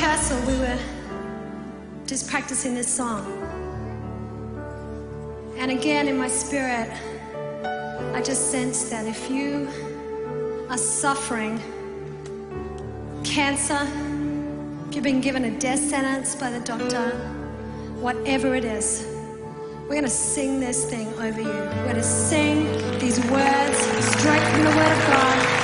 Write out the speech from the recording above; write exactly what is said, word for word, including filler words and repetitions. rehearsal, we were just practicing this song. And again, in my spirit, I just sensed that if you are suffering cancer, if you've been given a death sentence by the doctor, whatever it is, we're going to sing this thing over you. We're going to sing these words straight from the Word of God.